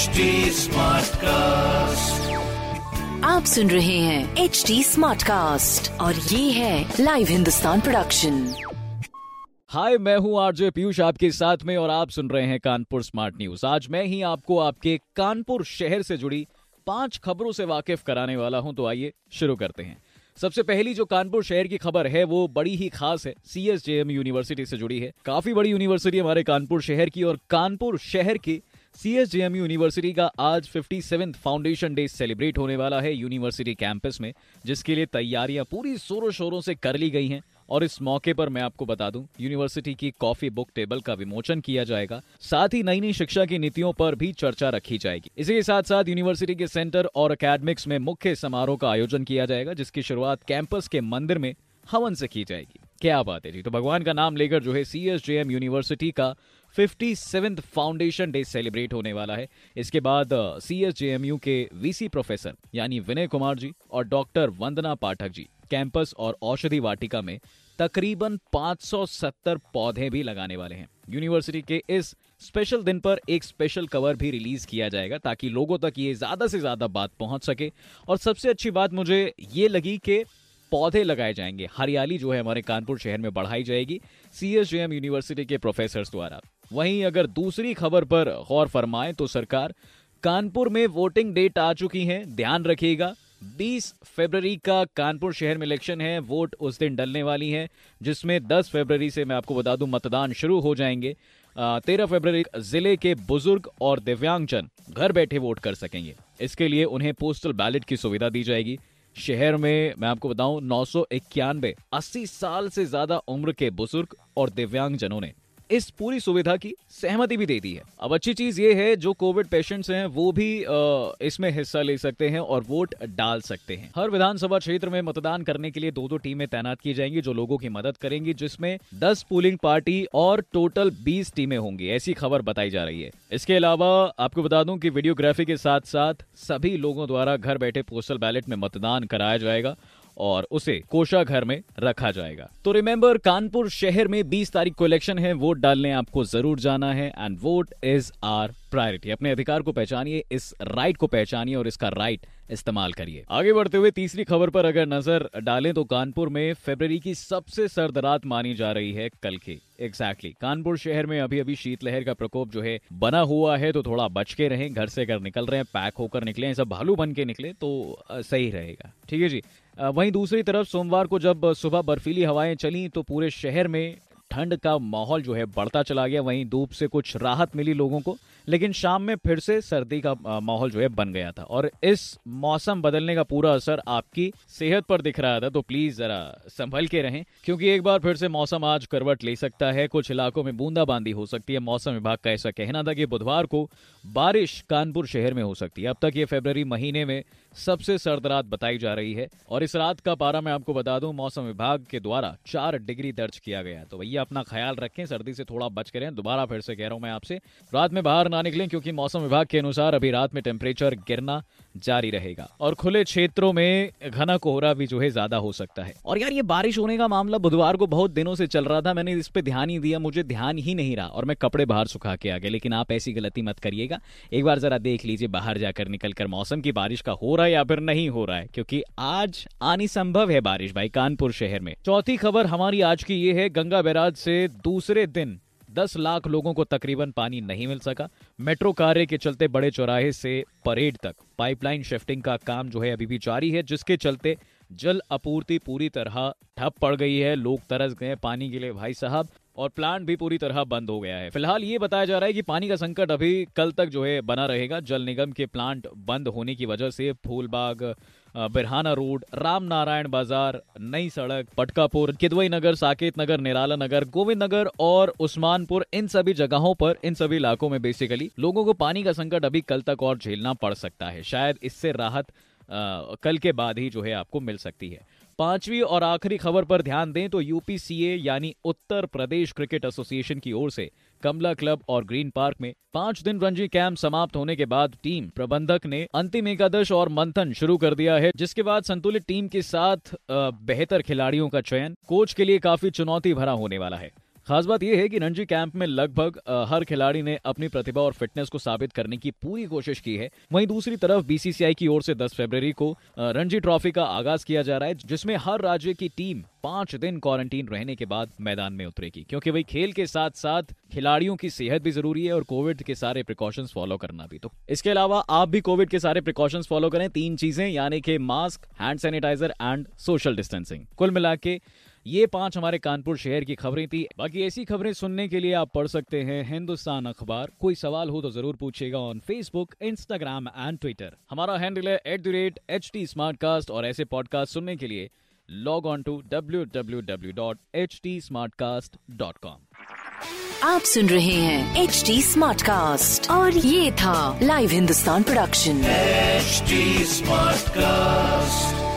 HD smart cast, आप सुन रहे हैं HD स्मार्ट कास्ट और ये है लाइव हिंदुस्तान प्रोडक्शन। हाय, मैं हूँ आरजे पीयूष आपके साथ में और आप सुन रहे हैं कानपुर स्मार्ट न्यूज। आज मैं ही आपको आपके कानपुर शहर से जुड़ी 5 खबरों से वाकिफ कराने वाला हूँ, तो आइए शुरू करते हैं। सबसे पहली जो कानपुर शहर की खबर है वो बड़ी ही खास है, CSJM यूनिवर्सिटी से जुड़ी है। काफी बड़ी यूनिवर्सिटी हमारे कानपुर शहर की और कानपुर शहर की CSJM यूनिवर्सिटी का आज 57th फाउंडेशन डे सेलिब्रेट होने वाला है यूनिवर्सिटी कैंपस में, जिसके लिए तैयारियां पूरी जोरों शोरों से कर ली गई हैं। और इस मौके पर मैं आपको बता दूं, यूनिवर्सिटी की कॉफी बुक टेबल का विमोचन किया जाएगा, साथ ही नई नई शिक्षा की नीतियों पर भी चर्चा रखी जाएगी। इसी के साथ साथ यूनिवर्सिटी के सेंटर और अकेडमिक्स में मुख्य समारोह का आयोजन किया जाएगा, जिसकी शुरुआत कैंपस के मंदिर में हवन से की जाएगी। क्या बात है जी। तो भगवान का नाम लेकर जो है CSJM यूनिवर्सिटी का 57th फाउंडेशन डे सेलिब्रेट होने वाला है। इसके बाद CSJMU के VC प्रोफेसर यानी विनय कुमार जी और डॉक्टर वंदना पाठक जी कैंपस और औषधि वाटिका में तकरीबन 570 पौधे भी लगाने वाले हैं। यूनिवर्सिटी के इस स्पेशल दिन पर एक स्पेशल कवर भी रिलीज किया जाएगा ताकि लोगों तक ये ज्यादा से ज्यादा बात पहुंच सके। और सबसे अच्छी बात मुझे ये लगी कि पौधे लगाए जाएंगे, हरियाली जो है हमारे कानपुर शहर में बढ़ाई जाएगी CSJM यूनिवर्सिटी के प्रोफेसर्स द्वारा। वहीं अगर दूसरी खबर पर गौर फरमाएं तो सरकार कानपुर में वोटिंग डेट आ चुकी है, ध्यान रखिएगा। 20 फरवरी का कानपुर शहर में इलेक्शन है, वोट उस दिन डलने वाली है, जिसमें 10 फरवरी से मैं आपको बता दूं मतदान शुरू हो जाएंगे। 13 फरवरी जिले के बुजुर्ग और दिव्यांगजन घर बैठे वोट कर सकेंगे, इसके लिए उन्हें पोस्टल बैलेट की सुविधा दी जाएगी। शहर में मैं आपको बताऊं 991 80 साल से ज्यादा उम्र के बुजुर्ग और दिव्यांगजनों ने इस पूरी सुविधा की सहमति भी दे दी है। अब अच्छी चीज ये है जो कोविड पेशेंट्स हैं वो भी इसमें हिस्सा ले सकते हैं और वोट डाल सकते हैं। हर विधानसभा क्षेत्र में मतदान करने के लिए 2-2 टीमें तैनात की जाएंगी जो लोगों की मदद करेंगी, जिसमें 10 पोलिंग पार्टी और टोटल 20 टीमें होंगी, ऐसी खबर बताई जा रही है। इसके अलावा आपको बता दूं कि वीडियोग्राफी के साथ साथ सभी लोगों द्वारा घर बैठे पोस्टल बैलेट में मतदान कराया जाएगा और उसे कोषाघर में रखा जाएगा। तो रिमेंबर, कानपुर शहर में 20 तारीख को इलेक्शन है, वोट डालने आपको जरूर जाना है। And vote is our priority. अपने अधिकार को पहचानिए, इस राइट को पहचानिए और इसका राइट इस्तेमाल करिए। आगे बढ़ते हुए तीसरी खबर पर अगर नजर डालें तो कानपुर में फरवरी की सबसे सर्द रात मानी जा रही है कल की। एग्जैक्टली, कानपुर शहर में अभी अभी शीतलहर का प्रकोप जो है बना हुआ है, तो थोड़ा बच के रहें। घर से अगर निकल रहे हैं पैक होकर निकले, सब भालू बन के निकले तो सही रहेगा। ठीक है जी। वहीं दूसरी तरफ सोमवार को जब सुबह बर्फीली हवाएं चली तो पूरे शहर में ठंड का माहौल जो है बढ़ता चला गया। वहीं धूप से कुछ राहत मिली लोगों को, लेकिन शाम में फिर से सर्दी का माहौल जो है बन गया था। और इस मौसम बदलने का पूरा असर आपकी सेहत पर दिख रहा था, तो प्लीज जरा संभल के रहें, क्योंकि एक बार फिर से मौसम आज करवट ले सकता है। कुछ इलाकों में बूंदाबांदी हो सकती है। मौसम विभाग का ऐसा कहना था कि बुधवार को बारिश कानपुर शहर में हो सकती है। अब तक ये फरवरी महीने में सबसे सर्द रात बताई जा रही है और इस रात का पारा मैं आपको बता दूं मौसम विभाग के द्वारा 4 डिग्री दर्ज किया गया। तो भैया अपना ख्याल रखें, सर्दी से थोड़ा बच के रहें। दोबारा फिर से कह रहा हूं मैं आपसे, रात में बाहर ना निकलें, क्योंकि मौसम विभाग के अनुसार अभी रात में टेम्परेचर गिरना जारी रहेगा और खुले क्षेत्रों में घना कोहरा भी जो है ज्यादा हो सकता है। और यार, ये बारिश होने का मामला बुधवार को बहुत दिनों से चल रहा था, मैंने इस पे ध्यान ही दिया, मुझे ध्यान ही नहीं रहा और मैं कपड़े बाहर सुखा के आ गया। लेकिन आप ऐसी गलती मत करिएगा, एक बार जरा देख लीजिए बाहर जाकर निकल कर मौसम की बारिश का हो रहा है या फिर नहीं हो रहा है, क्योंकि आज आनी संभव है बारिश भाई कानपुर शहर में। चौथी खबर हमारी आज की ये है, गंगा बैराज से दूसरे दिन 10 लाख लोगों को तकरीबन पानी नहीं मिल सका। मेट्रो कार्य के चलते बड़े चौराहे से परेड तक पाइपलाइन शिफ्टिंग का काम जो है अभी भी जारी है, जिसके चलते जल आपूर्ति पूरी तरह ठप पड़ गई है। लोग तरस गए पानी के लिए भाई साहब, और प्लांट भी पूरी तरह बंद हो गया है। फिलहाल ये बताया जा रहा है कि पानी का संकट अभी कल तक जो है बना रहेगा। जल निगम के प्लांट बंद होने की वजह से फूलबाग, बिरहाना रोड, रामनारायण बाजार, नई सड़क, पटकापुर, किदवई नगर, साकेत नगर, निराला नगर, गोविंद नगर और उस्मानपुर, इन सभी जगहों पर, इन सभी इलाकों में बेसिकली लोगों को पानी का संकट अभी कल तक और झेलना पड़ सकता है। शायद इससे राहत कल के बाद ही जो है आपको मिल सकती है। पांचवी और आखिरी खबर पर ध्यान दें तो UPCA यानी उत्तर प्रदेश क्रिकेट एसोसिएशन की ओर से कमला क्लब और ग्रीन पार्क में 5 दिन रणजी कैंप समाप्त होने के बाद टीम प्रबंधक ने अंतिम एकादश और मंथन शुरू कर दिया है, जिसके बाद संतुलित टीम के साथ बेहतर खिलाड़ियों का चयन, कोच के लिए काफी चुनौती भरा होने वाला है। खास बात यह है कि रणजी कैंप में लगभग हर खिलाड़ी ने अपनी प्रतिभा और फिटनेस को साबित करने की पूरी कोशिश की है। वहीं दूसरी तरफ बीसीसीआई की ओर से 10 फरवरी को रणजी ट्रॉफी का आगाज किया जा रहा है, जिसमें हर राज्य की टीम 5 दिन क्वारंटीन रहने के बाद मैदान में उतरेगी, क्योंकि वही खेल के साथ साथ खिलाड़ियों की सेहत भी जरूरी है और कोविड के सारे प्रिकॉशंस फॉलो करना भी। तो इसके अलावा आप भी कोविड के सारे प्रिकॉशंस फॉलो करें, 3 चीजें यानी कि mask, hand sanitiser and social distancing. कुल मिला के ये 5 हमारे कानपुर शहर की खबरें थी। बाकी ऐसी खबरें सुनने के लिए आप पढ़ सकते हैं हिंदुस्तान अखबार। कोई सवाल हो तो जरूर पूछिएगा on Facebook, Instagram and Twitter. हमारा हैंडल है @HT Smartcast और ऐसे पॉडकास्ट सुनने के लिए लॉग ऑन टू www.htsmartcast.com। आप सुन रहे हैं HT Smartcast और ये था live Hindustan production HT Smartcast।